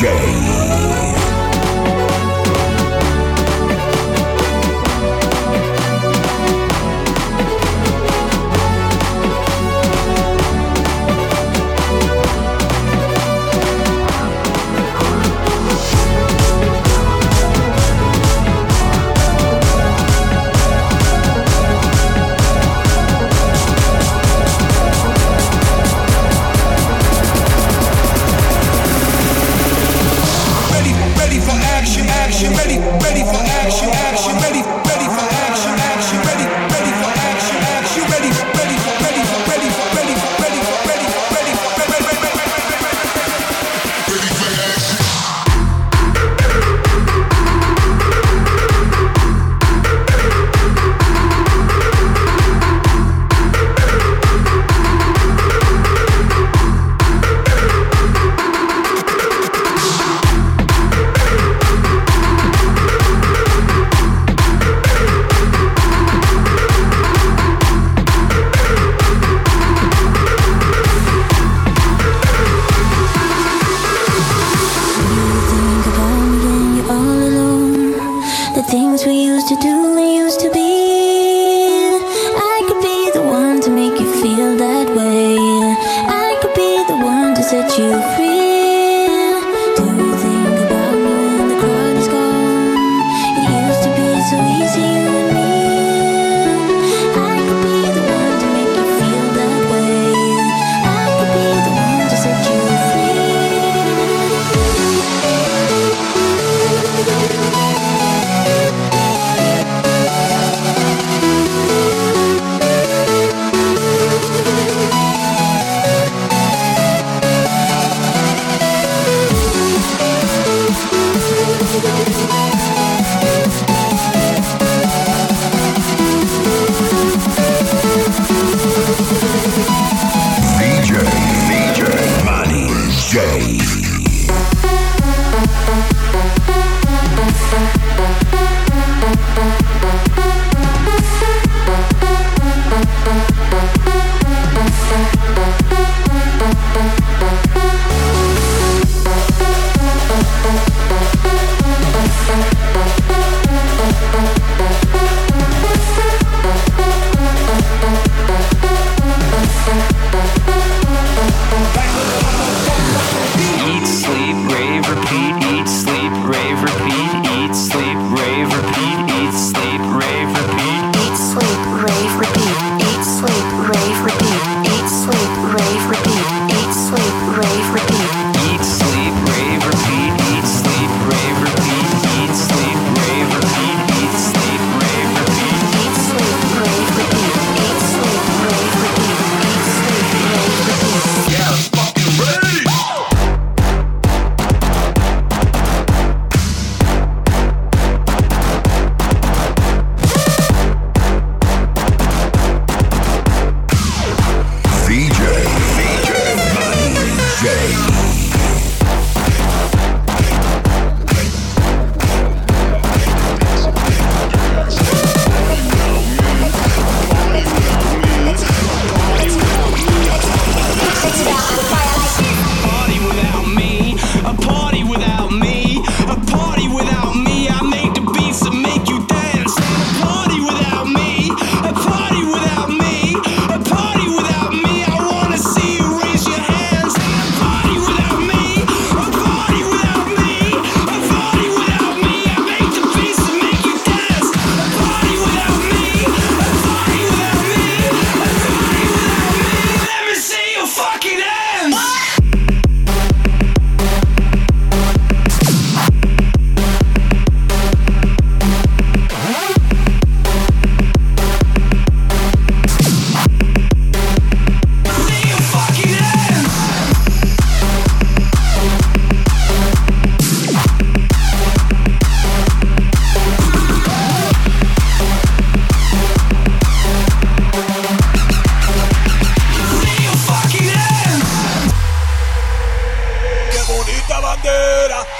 J.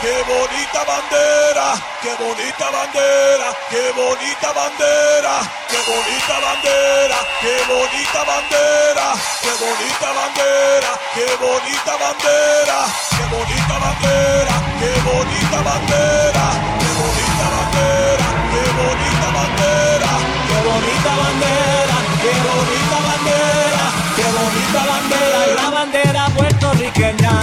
¡Qué bonita bandera! qué bonita bandera, qué bonita bandera, qué bonita bandera, qué bonita bandera, qué bonita bandera, qué bonita bandera, qué bonita bandera, qué bonita bandera, qué bonita bandera, qué bonita bandera, qué bonita bandera, qué bonita bandera, qué bonita bandera, y la bandera puertorriqueña.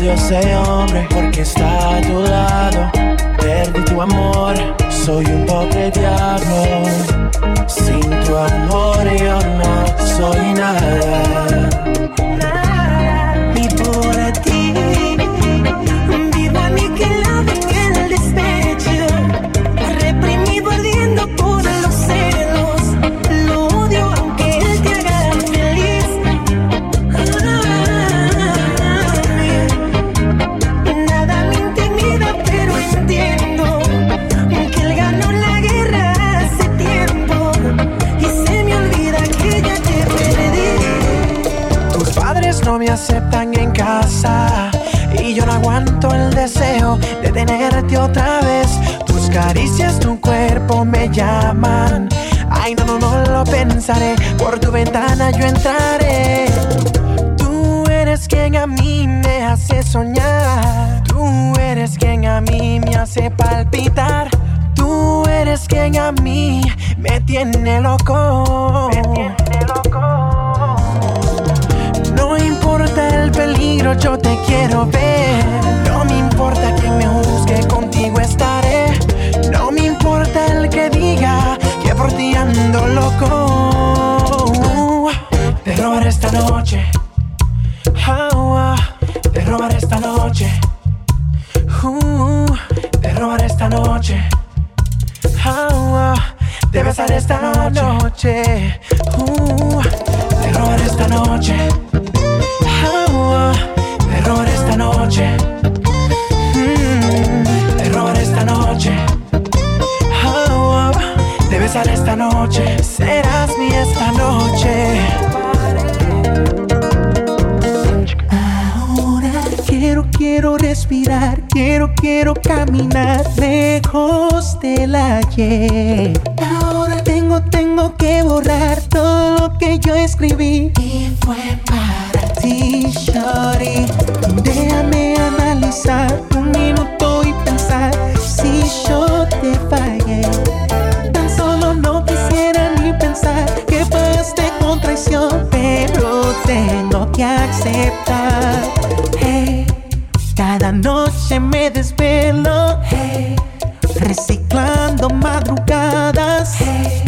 odio a ese hombre porque está a tu lado. Perdí tu amor, soy un pobre diablo. Sin tu amor yo no soy nada. No me aceptan en casa y yo no aguanto el deseo de tenerte otra vez. Tus caricias, tu cuerpo me llaman. Ay, no, no, no lo pensaré. Por tu ventana yo entraré. Tú eres quien a mí me hace soñar. Tú eres quien a mí me hace palpitar. Tú eres quien a mí me tiene loco. Me tiene loco. No importa el peligro, yo te quiero ver. No me importa quien me juzgue, contigo estaré. No me importa el que diga que por ti ando loco. Te robaré esta noche. Te robaré esta noche. Te robaré esta noche. Te besaré esta noche. Te robaré esta noche. Te robaré esta noche. Te robaré esta noche. Te besaré esta noche. Serás mi esta noche. Ahora quiero respirar. Quiero caminar lejos del ayer. Ahora tengo que borrar todo lo que yo escribí y fue para ti, shorty. Déjame analizar un minuto y pensar si yo te fallé. Tan solo no quisiera ni pensar que pagaste con traición, pero tengo que aceptar. Hey, cada noche me desvelo, hey, reciclando madrugadas, hey.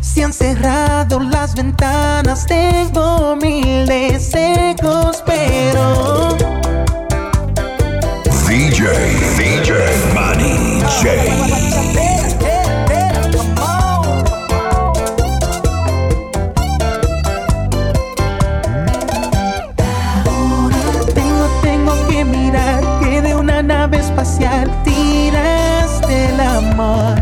Si han cerrado las ventanas, tengo mil deseos, pero DJ Manny J. Espacial, tiraste el amor.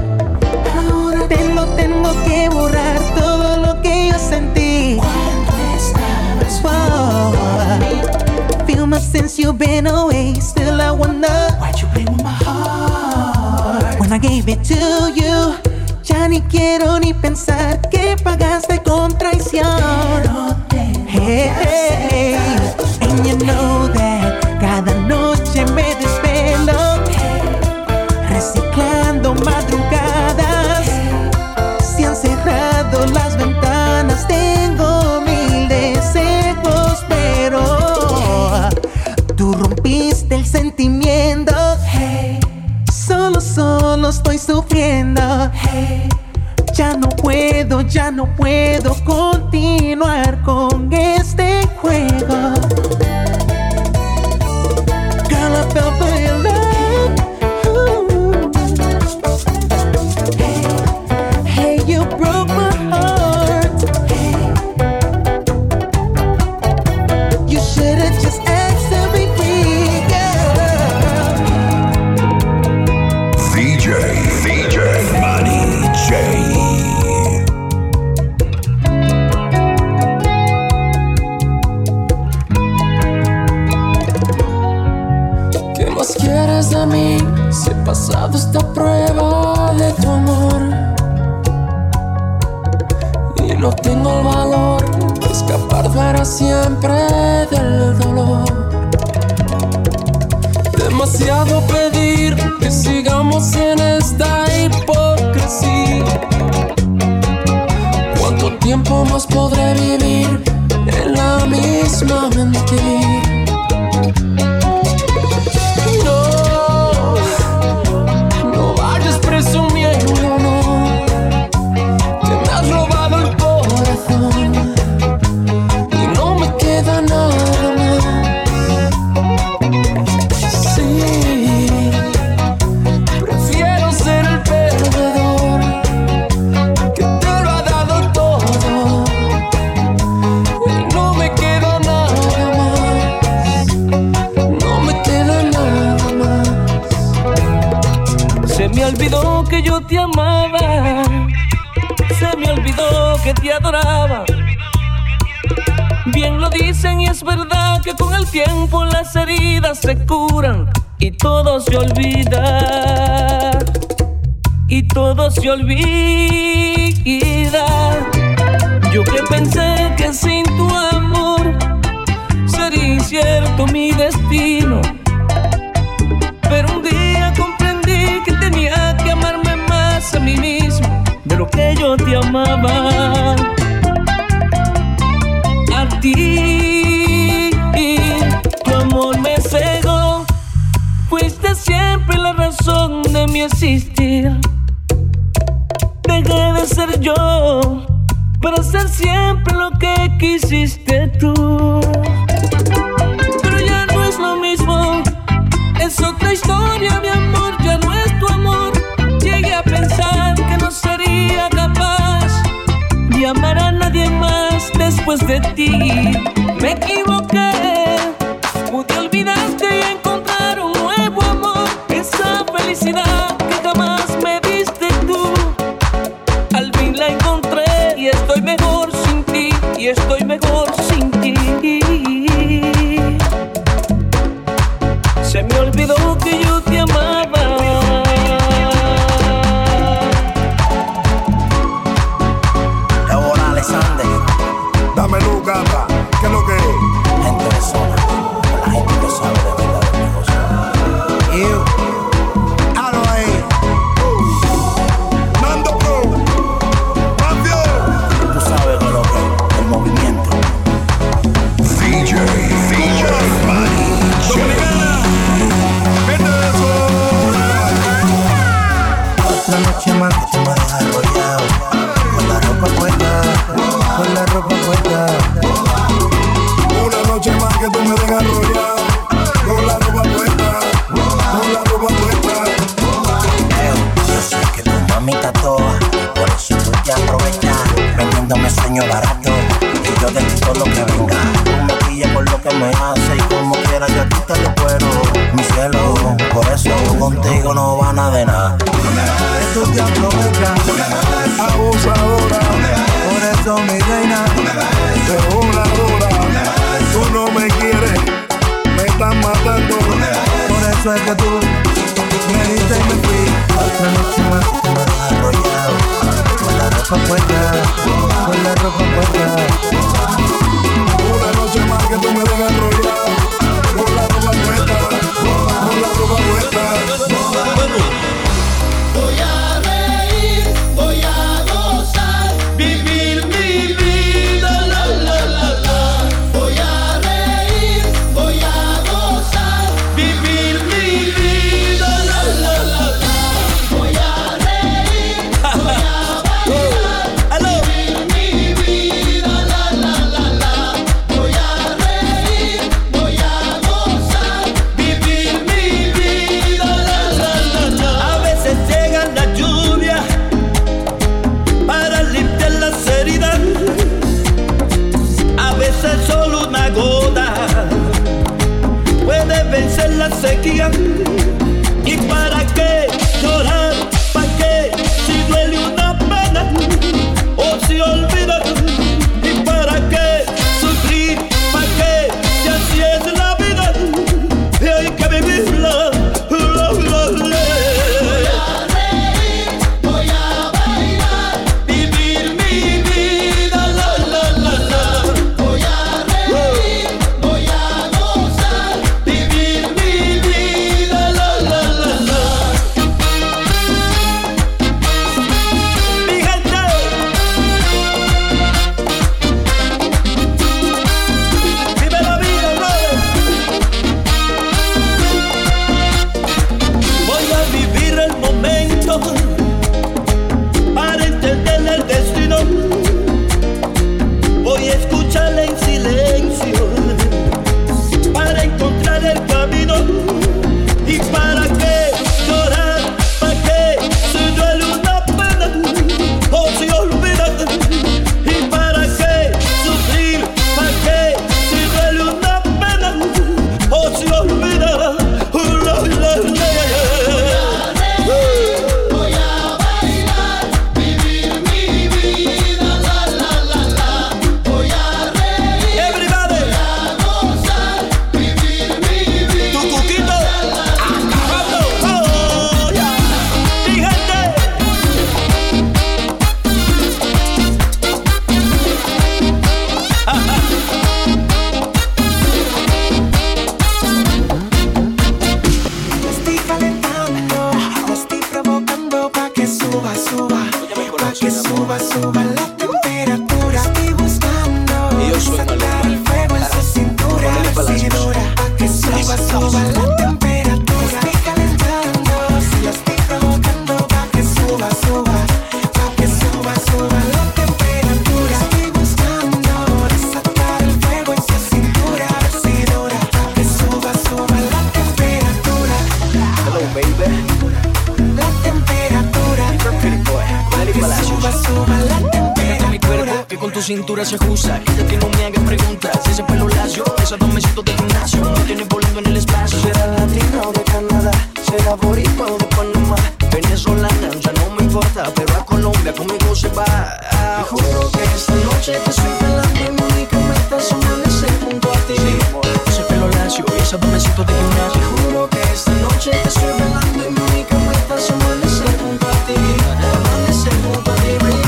Ahora tengo que borrar todo lo que yo sentí cuando estabas conmigo. Feel my sense, you've been away. Still I wonder what you bring with my heart when I gave it to you. Ya ni quiero ni pensar que pagaste con traición. Pero tengo que aceptar. And you know that cada noche me despierto reciclando madrugadas, se han cerrado las ventanas, tengo mil deseos, pero tú rompiste el sentimiento, hey. Solo estoy sufriendo, hey. Ya no puedo continuar con este juego. te amaba, se me olvidó que te adoraba. Bien lo dicen y es verdad que con el tiempo las heridas se curan y todo se olvida. Y todo se olvida. Yo que pensé que sin tu amor sería incierto mi destino, pero un día comprendí que tenía que amarme más a mí mismo de lo que yo te amaba. A ti, tu amor me cegó, fuiste siempre la razón de mi existir. Dejé de ser yo para ser siempre lo que quisiste tú. Pero ya no es lo mismo, es otra historia, mi amor, ya no es tu amor. Llegué a pensar que no sería capaz de amar a nadie más después de ti. Me equivoqué, pude olvidarte y encontrar un nuevo amor, esa felicidad que jamás me diste tú. Al fin la encontré y estoy mejor sin ti, y estoy mejor sin ti. Se me olvidó que yo te amaba. Ahora Alexander, dame luz, gata, ¿qué es lo que es? Gente de zona, la gente que sabe de verdad de mi cosa. You, I know it. Nando Pro, Mafio. Tú sabes que lo que el movimiento. DJ, Dominicana, gente de zona. Otra noche más que tú me dejas rodeado, con la ropa puesta. Con la ropa puesta. Una noche más que tú me dejas rodeado, con la ropa puesta, con la ropa puesta. Yo sé que tu mami está toa, por eso tú te aprovechas, vendiéndome sueño barato, y yo de ti todo lo que venga. Tú me pillas por lo que me hace, y como quiera yo a ti te lo puedo, mi cielo. Por eso contigo no van a de nada. Tú te aprovechas, abusadora. Por eso mi reina, de una dura, tú no me quieres, me estás matando. Por eso es que tú me diste y me fui. Otra noche más que me has arrollado, con la ropa puesta, con la ropa puesta. Una noche más que tú me dejas arrollado, con la ropa puesta, con la ropa puesta. Voy a reír, voy a gozar, vivir. Sequía. ¿Y para qué llorar? ¿Para qué? Si duele una pena o si olvida. ¿Y para qué sufrir? ¿Para qué? Si así es la vida y hay que vivirla. La, la. tu cintura se ajusta. Ella que no me haga preguntas. Ese pelo lacio, esas dos mesitos de gimnasio, me tiene volando en el espacio. Será latina o de Canadá, será boricua o de Panamá, venezolana, ya no me importa, pero a Colombia conmigo se va. Te juro que esta noche te soy galante y únicamente al amanecer junto a ti. Ese pelo lacio y esas dos mesitos de gimnasio. Te juro que esta noche te soy galante y únicamente al amanecer junto a ti. Amanecer junto a ti, baby.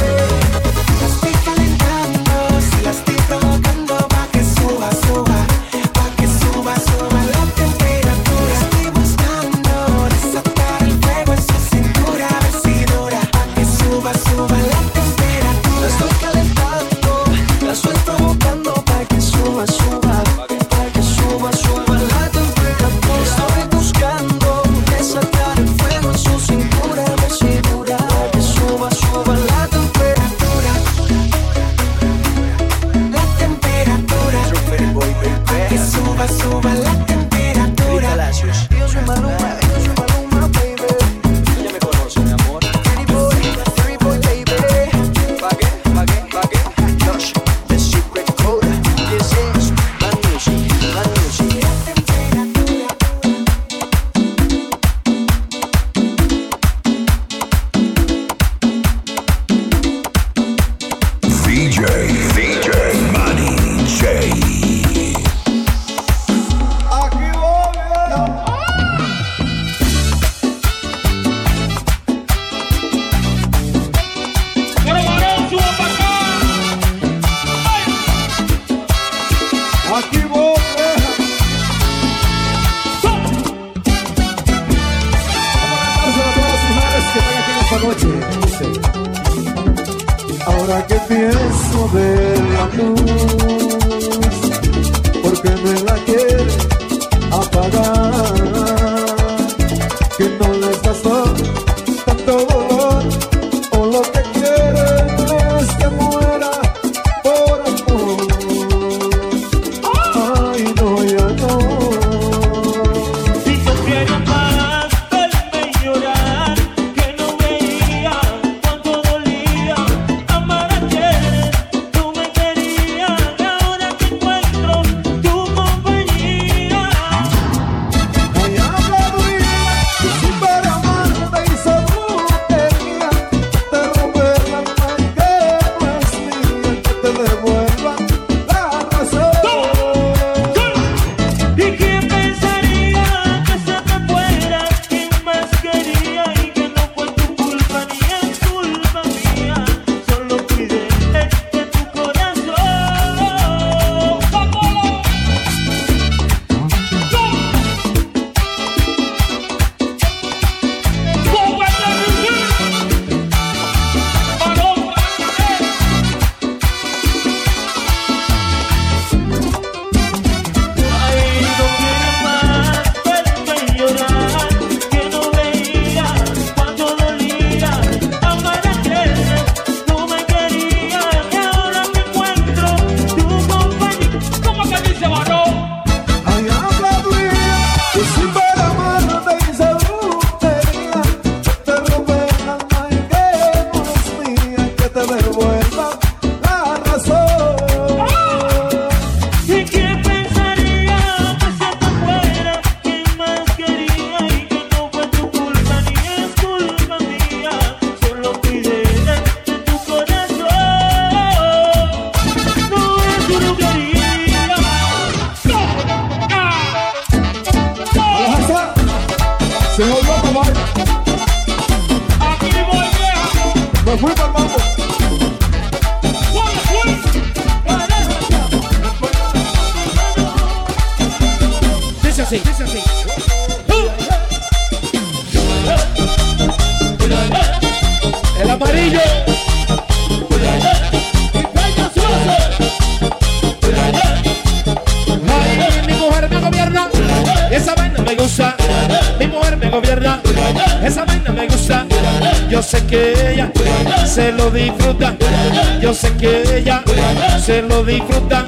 Disfruta,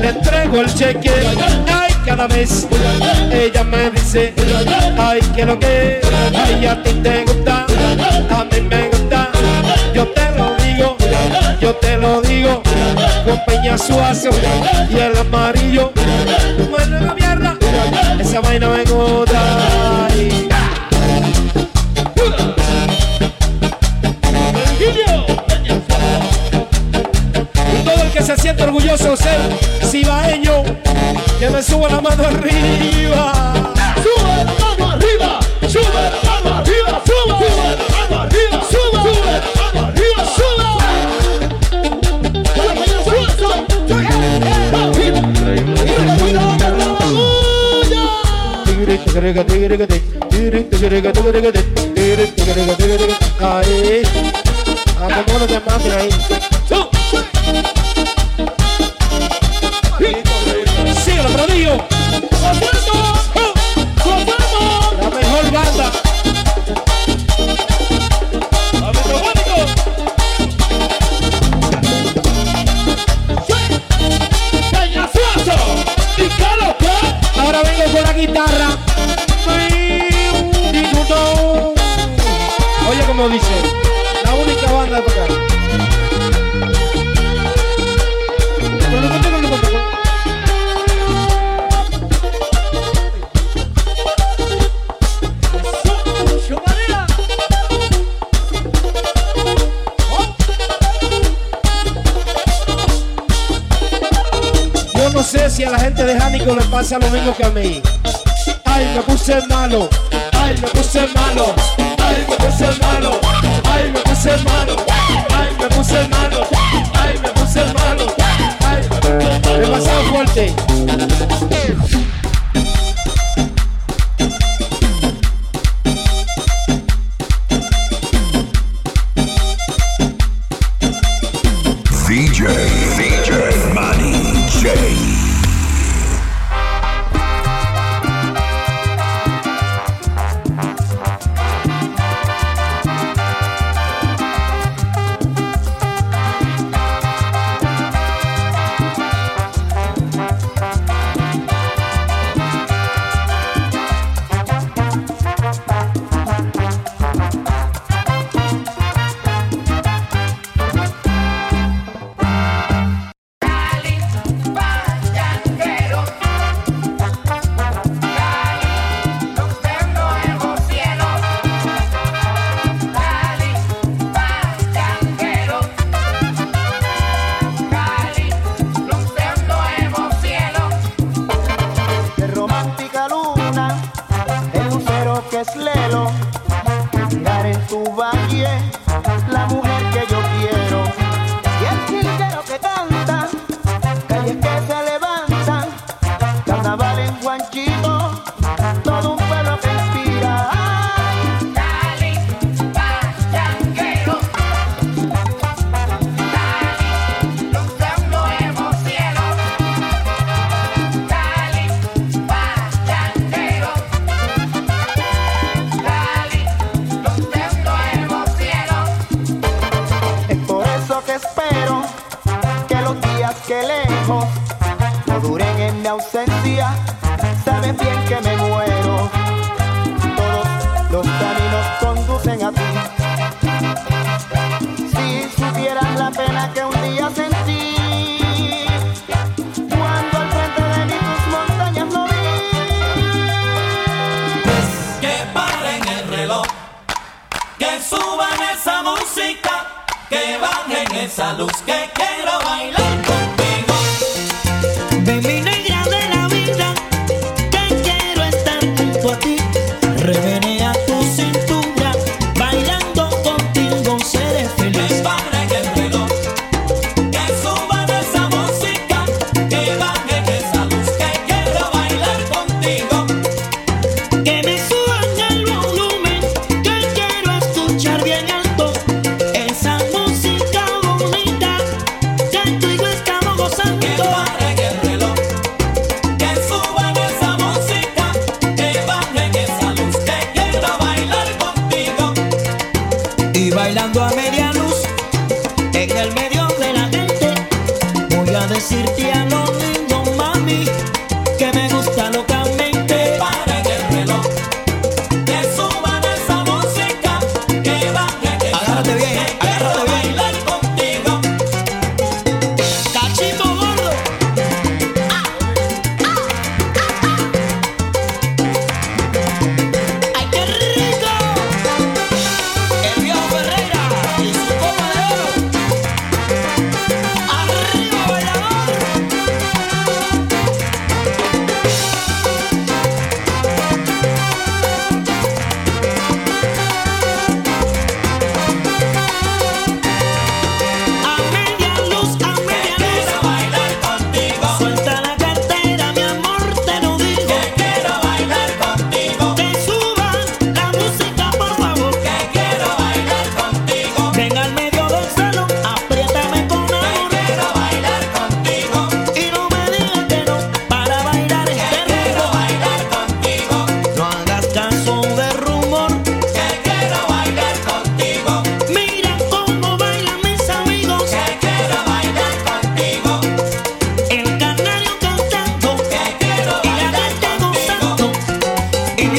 le entrego el cheque. Ay, cada vez ella me dice, ay, que lo que, ay, a ti te gusta, a mí me gusta. Yo te lo digo, yo te lo digo, con Peña Suazo y el amarillo. Tu mano de mierda, esa vaina va en otra. Y todo el que se siente orgulloso de ser cibaeño, que me suba la mano arriba. Sube la mano arriba, sube la mano arriba, sube, sube la mano arriba, sube, sube la mano arriba, sube. Sí, lo prodigio. La mejor banda. Ahora vengo con la guitarra. Oye como dice, la única banda de tocar. Yo no sé si a la gente de Jánico le pasa lo mismo que a mí. Ay, me puse malo. Ay, me puse malo. Ay, me puse malo, ay, me puse malo, ay, me puse malo, ay, me puse malo, ay, demasiado fuerte. DJ Manny J. La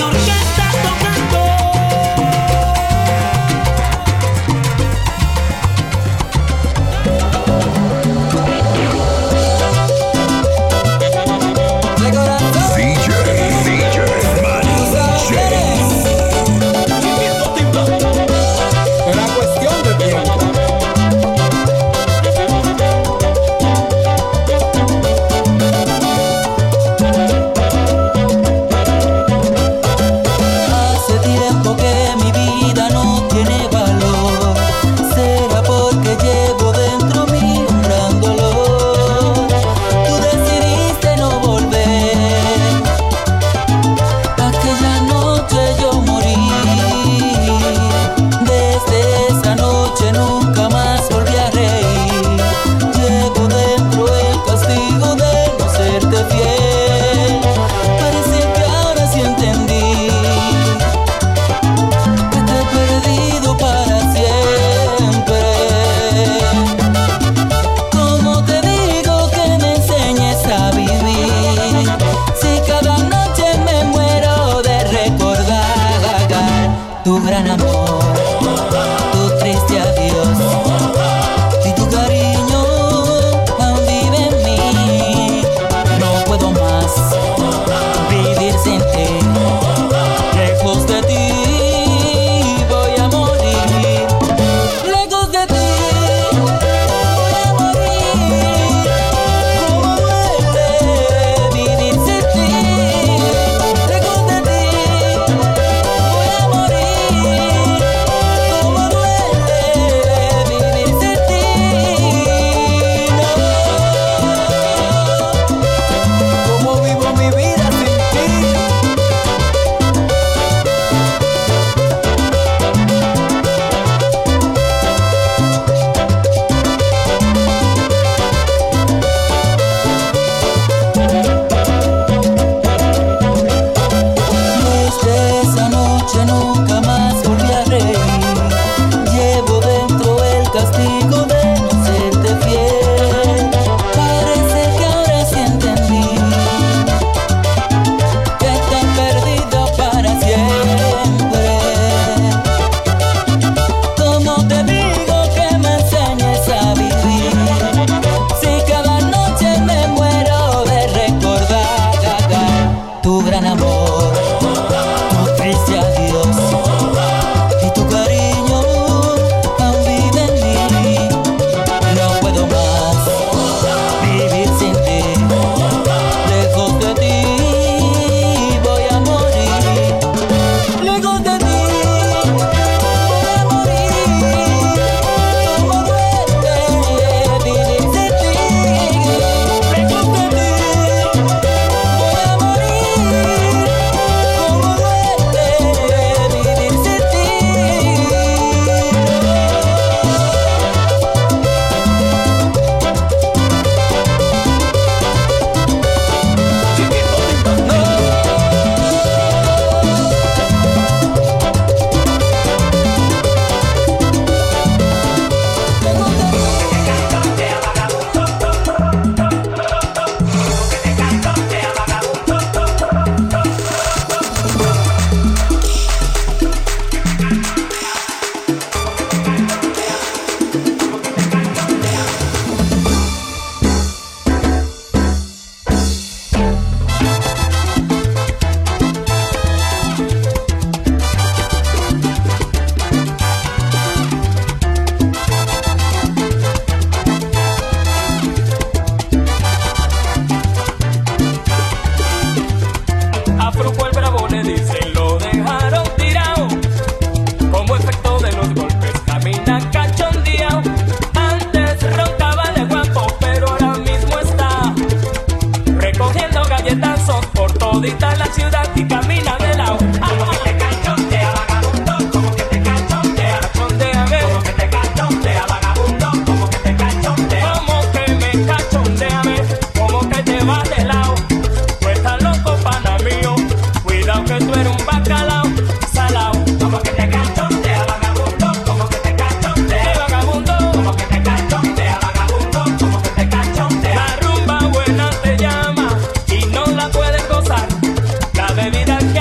bebida que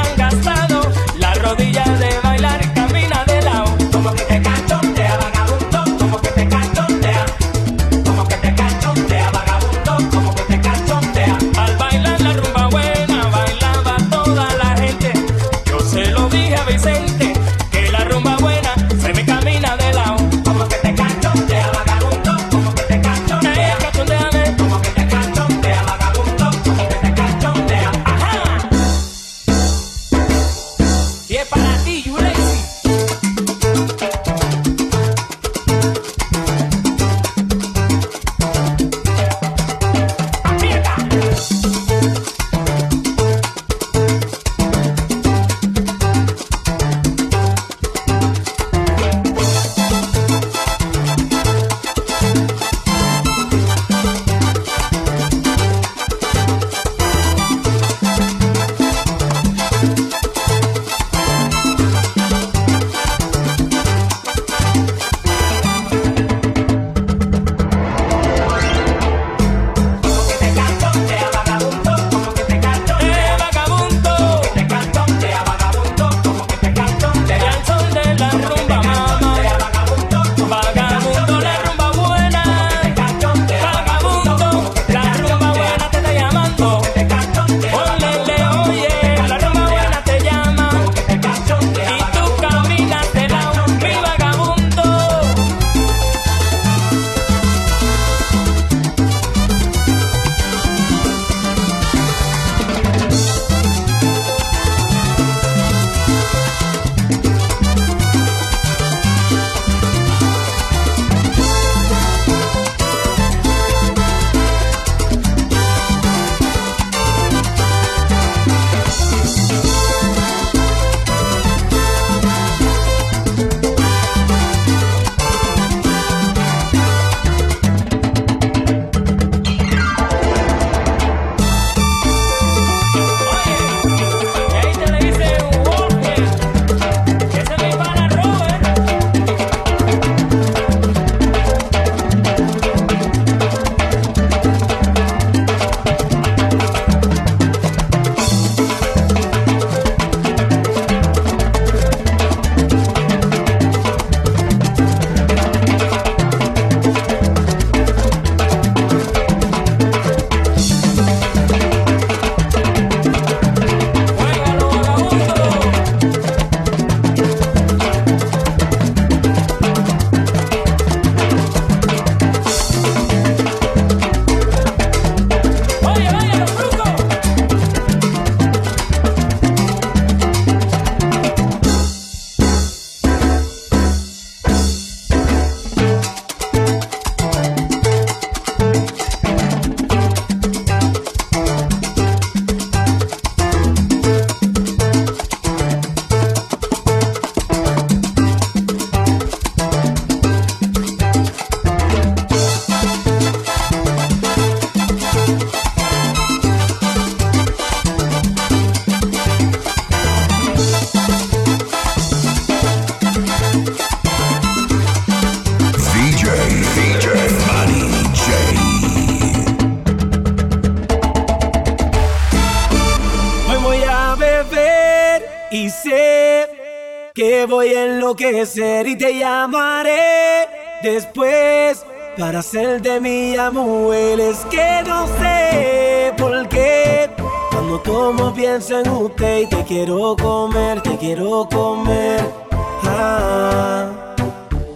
Y sé que voy a enloquecer y te llamaré después para hacer de mi amor. Es que no sé por qué cuando tomo pienso en usted y te quiero comer, te quiero comer. Ah,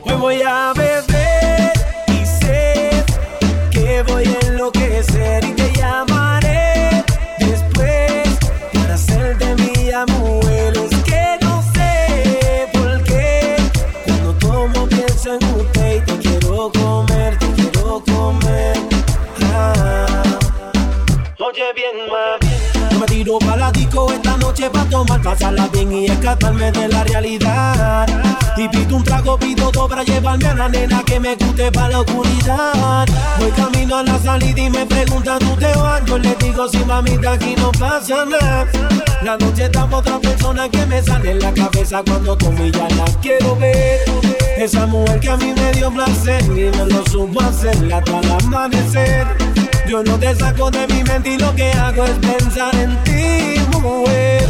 hoy voy a beber y sé que voy a enloquecer y te llamaré después para hacer de mi amor. Tiro pa' la disco esta noche pa' tomar, pasarla bien y escaparme de la realidad. Y pido un trago, pido dos para llevarme a la nena que me guste pa' la oscuridad. Voy camino a la salida y me preguntan, ¿tú te vas? Yo le digo, sí, mamita, aquí no pasa nada. La noche está pa' otra persona que me sale en la cabeza cuando tomo y ya la quiero ver. Esa mujer que a mí me dio placer y me lo supo hacer hasta el amanecer. Yo no te saco de mi mente y lo que hago es pensar en ti, mujer.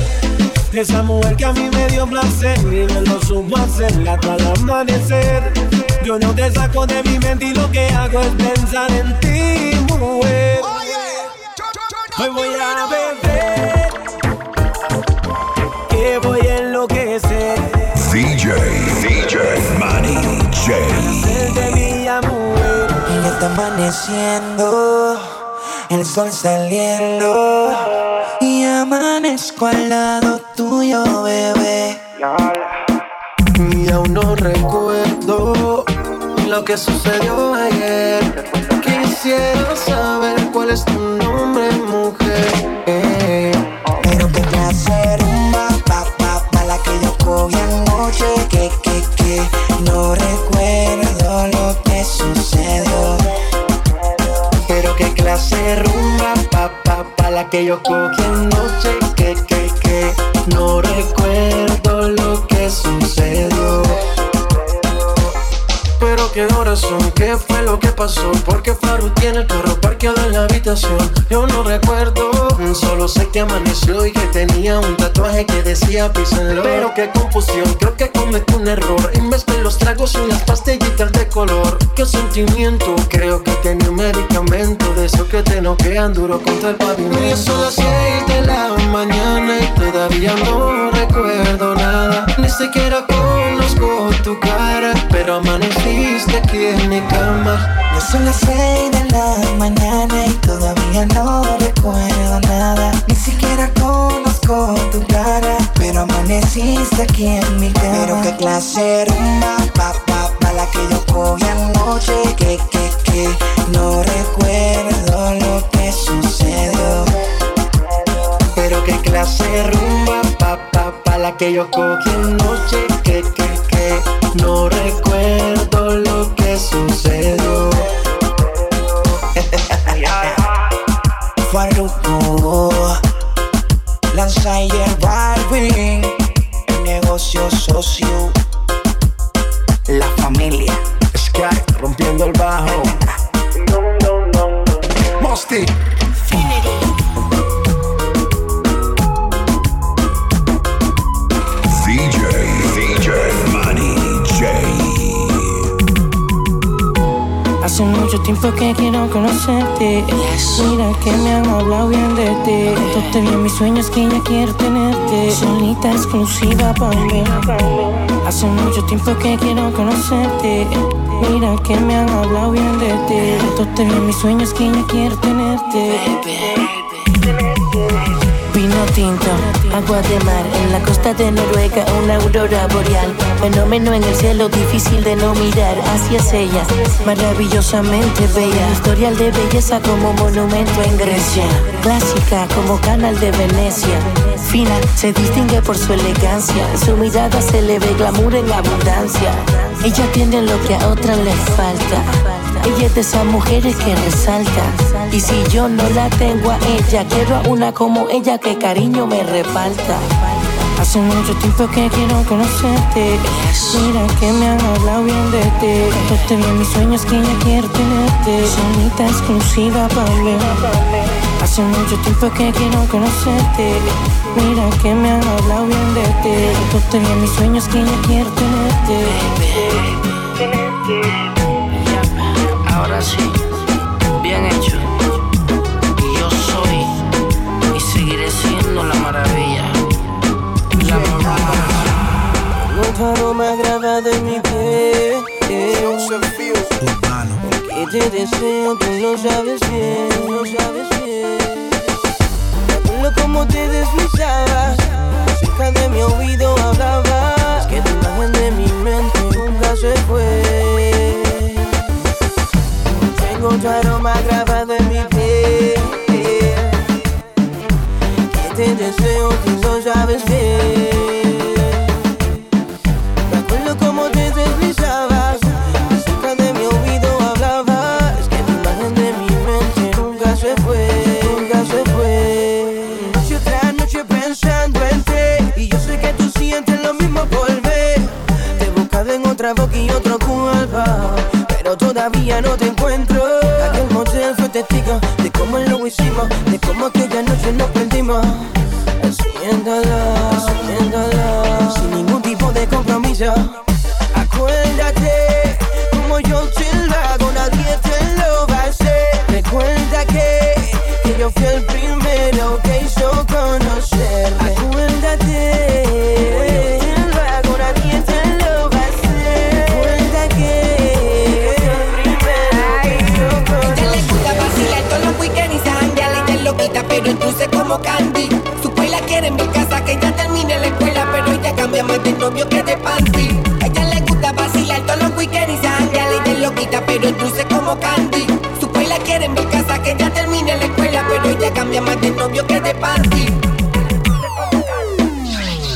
Esa mujer que a mí me dio placer y me lo supo hacer hasta el amanecer. Yo no te saco de mi mente y lo que hago es pensar en ti, mujer. Hoy voy a beber, que voy a enloquecer. DJ Manny J. De mi amor. Ya está amaneciendo, el sol saliendo y amanezco al lado tuyo, bebé. Y aún no recuerdo lo que sucedió ayer. Quisiera saber cuál es tu nombre, mujer. Pero qué placer, una pa la que yo cogí anoche, que no recuerdo lo que sucedió. Pero qué clase rumba, pa la que yo cogí anoche, que no recuerdo lo que sucedió. Pero qué corazón, qué fue lo que pasó, porque Faru tiene el carro parqueado en la habitación. Yo no recuerdo, solo sé que amaneció y que tenía un tatuaje que decía písenlo. Pero qué confusión, creo que cometí un error, en vez de los tragos y las pastillitas de color. Qué sentimiento, creo que tenía un medicamento de esos que te noquean duro contra el pavimento. Y son las 6 de la mañana y todavía no recuerdo nada, ni siquiera conozco tu cara, pero amanecí aquí en mi cama. Ya son las 6 de la mañana y todavía no recuerdo nada, ni siquiera conozco tu cara, pero amaneciste aquí en mi cama. Pero qué clase rumba, pa la que yo cogí anoche, que no recuerdo lo que sucedió. Pero qué clase rumba, pa la que yo cogí anoche, que no recuerdo lo que sucedió. Farruko, Lanza y el Balvin, el negocio socio, la familia Sky rompiendo el bajo. Mosty Hace mucho tiempo que quiero conocerte. Mira que me han hablado bien de ti. Contaste bien mis sueños que ya quiero tenerte. Solita exclusiva para mí. Hace mucho tiempo que quiero conocerte. Mira que me han hablado bien de ti. Contaste bien mis sueños que ya quiero tenerte. Vino tinto, agua de mar, en la costa de Noruega, una aurora boreal. Fenómeno en el cielo, difícil de no mirar hacia ella, maravillosamente bella. Historial de belleza como monumento en Grecia. Clásica como canal de Venecia. Fina, se distingue por su elegancia. En su mirada se le ve glamour en abundancia. Ella tiene lo que a otras les falta. Ella es de esas mujeres que resalta. Y si yo no la tengo a ella, quiero a una como ella que cariño me reparta. Hace mucho tiempo que quiero conocerte. Mira que me han hablado bien de ti. Contaste bien mis sueños que ya quiero tenerte. Sonita exclusiva para mí. Hace mucho tiempo que quiero conocerte. Mira que me han hablado bien de ti. Tú tenías mis sueños que ya quiero tenerte. Ahora sí, bien hecho. Y yo soy y seguiré siendo la maravilla. La maravilla. Nunca no me ha grabado en mi pie. Que te deseo, tú lo sabes bien, lo sabes bien. Recuerdo como te deslizabas, cerca de mi oído hablabas. Es que tu imagen de mi mente nunca se fue. Tengo tu aroma grabado en mi piel. Que te deseo, tú lo sabes bien. Recuerdo como te deslizabas. Boca y otro culpa, pero todavía no te encuentro. Aquel motel fue testigo de cómo lo hicimos, de cómo aquella noche nos perdimos. Haciéndolo, sin ningún tipo de compromiso. Acuérdate, como yo te lo hago, nadie te lo va a hacer. Recuerda que yo fui el primero que hizo conocer. Acuérdate. Pero entonces como Candy, su la quiere en mi casa que ya termine la escuela, pero ella cambia más de novio que de panty. A ella le gusta vacilar todos los weekends y se anda y te lo quita, pero entonces como Candy, su la quiere en mi casa que ya termine la escuela, pero ella cambia más de novio que de panty.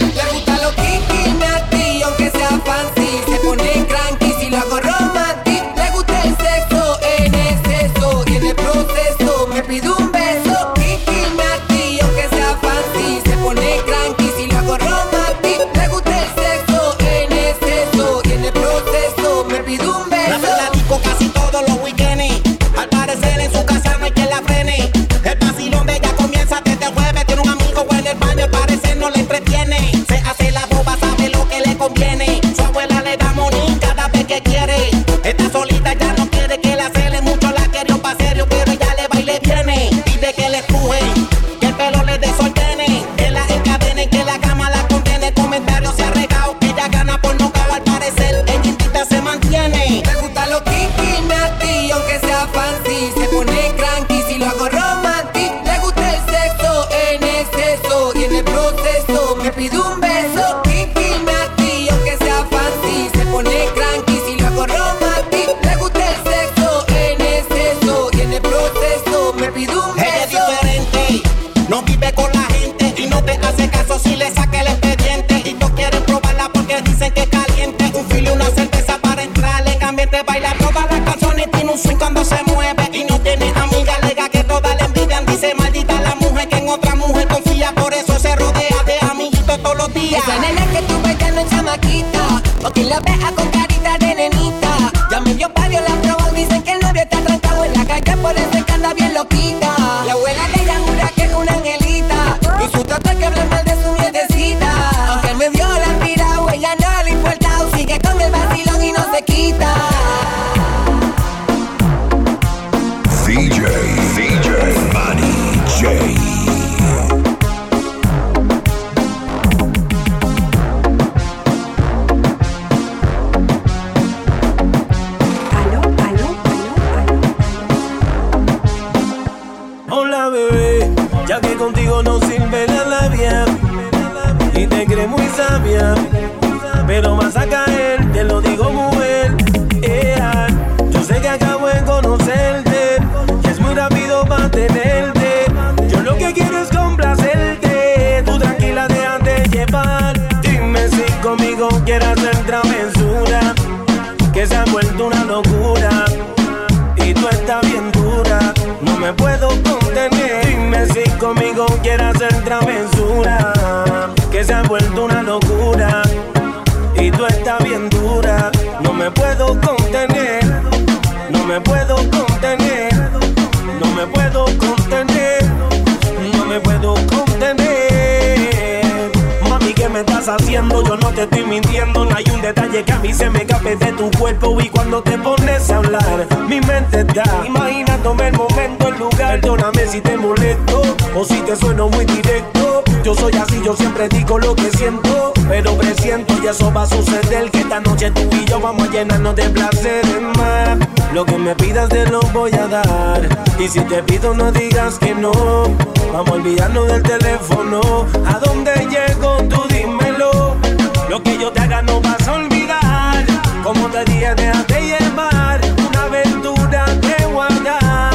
Le gusta lo kinky nasty, aunque sea fancy, se pone cranky si lo hago romantic. Le gusta el sexo en exceso y en el proceso me pido un beso. No me puedo contener. me puedo contener. Mami, ¿qué me estás haciendo? Yo no te estoy mintiendo. No hay un detalle que a mí se me escape de tu cuerpo. Y cuando te pones a hablar, mi mente está imaginándome el momento, el lugar. Perdóname si te molesto o si te sueno muy directo. Yo soy así, yo siempre digo lo que siento, pero presiento y eso va a suceder, que esta noche tú y yo vamos a llenarnos de placeres más. Lo que me pidas te lo voy a dar, y si te pido no digas que no. Vamos a olvidarnos del teléfono. ¿A dónde llego? Tú dímelo. Lo que yo te haga no vas a olvidar. Como te dije, déjate llevar, una aventura te voy a dar.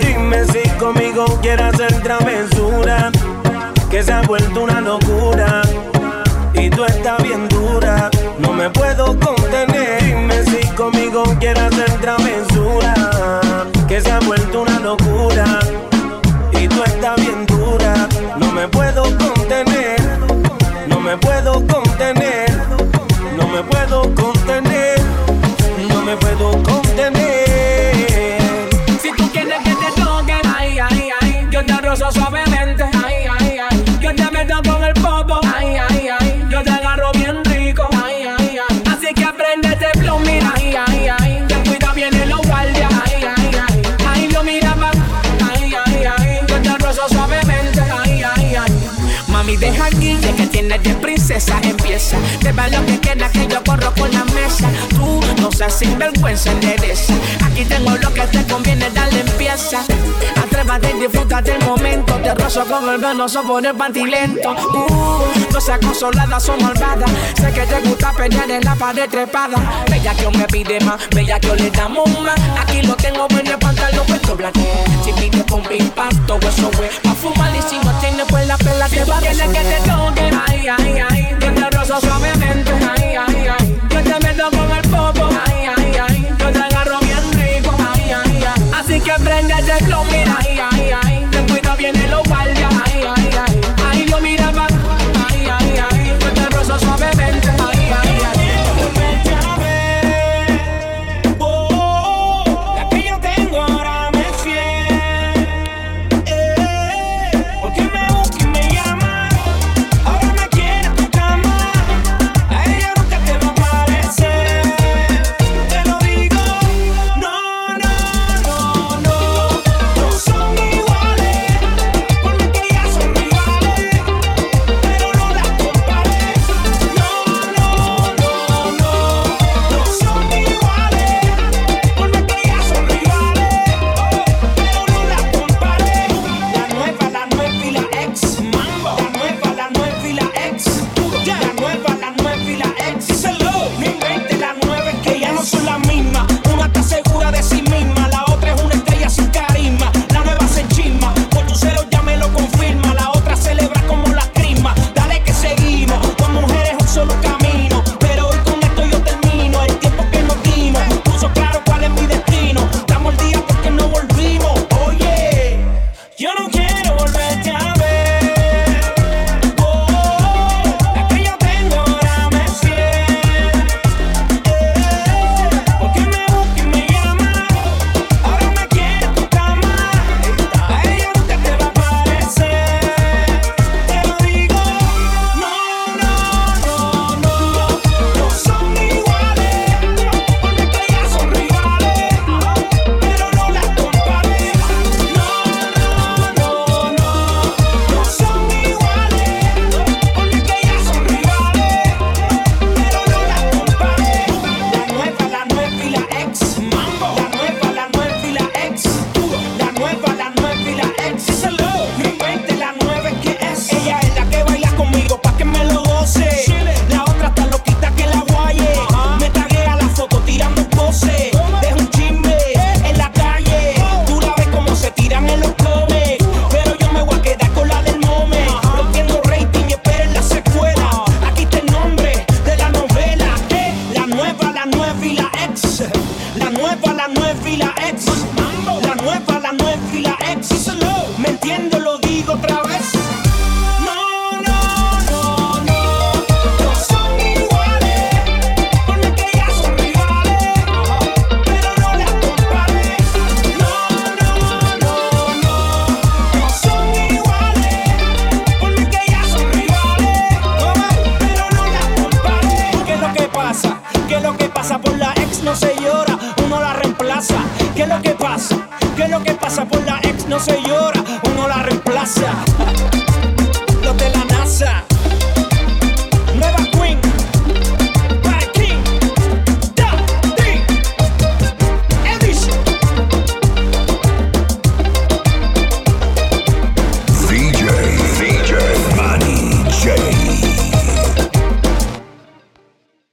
Dime si conmigo quieres hacer travesura, que se ha vuelto una locura y tú estás bien dura. No me puedo contener. Dime si conmigo quieres hacer travesura, que se ha vuelto una locura y tú estás bien dura. No me puedo contener. No me puedo contener. No me puedo contener. No me puedo contener. Si tú quieres que te toque, ay, ay, ay, yo te rozo suavemente, ay, ay, ay. Yo te meto con el popo, ay, ay, ay. Yo te agarro bien rico, ay, ay, ay. Así que apréndete flow, mira, ay, ay, ay. Te cuida bien en los guardias, ay, ay, ay. Ahí lo mira, pa, ay, ay, ay. Yo te rozo suavemente, ay, ay, ay. Mami, deja aquí, ya que tienes de princesa, empieza. Te va lo que quieras, que yo corro con la mesa. Tú no seas sinvergüenza, endereza. Aquí tengo lo que te conviene, dale, empieza. Atrévate y disfrútate el momento. Te rozo con el venoso por el pantilento. No seas consolada, son malvadas. Sé que te gusta pelear en la pared trepada. Bella que me pide más, bella que le damos más. Aquí lo tengo, ven el pantalón puesto blanco. Si pide con pim, pasto, hueso, güey. Pa' fumar y si no tiene pues la pela te va. Tienes que te toque, ay, ay, ay. Yo te rozo suavemente, ay, ay, ay. Yo te meto con el popo, ay, ay, ay. Yo te agarro bien rico, ay, ay, ay. Así que prendete el flow, mira, ay, ay, ay. Ten cuidado bien en los guardias, ay, ay, ay. Ahí lo mira, va, ay, ay, ay. Yo te rozo suavemente, ay, ay, ay. lo que pasa por la ex no se llora, uno la reemplaza.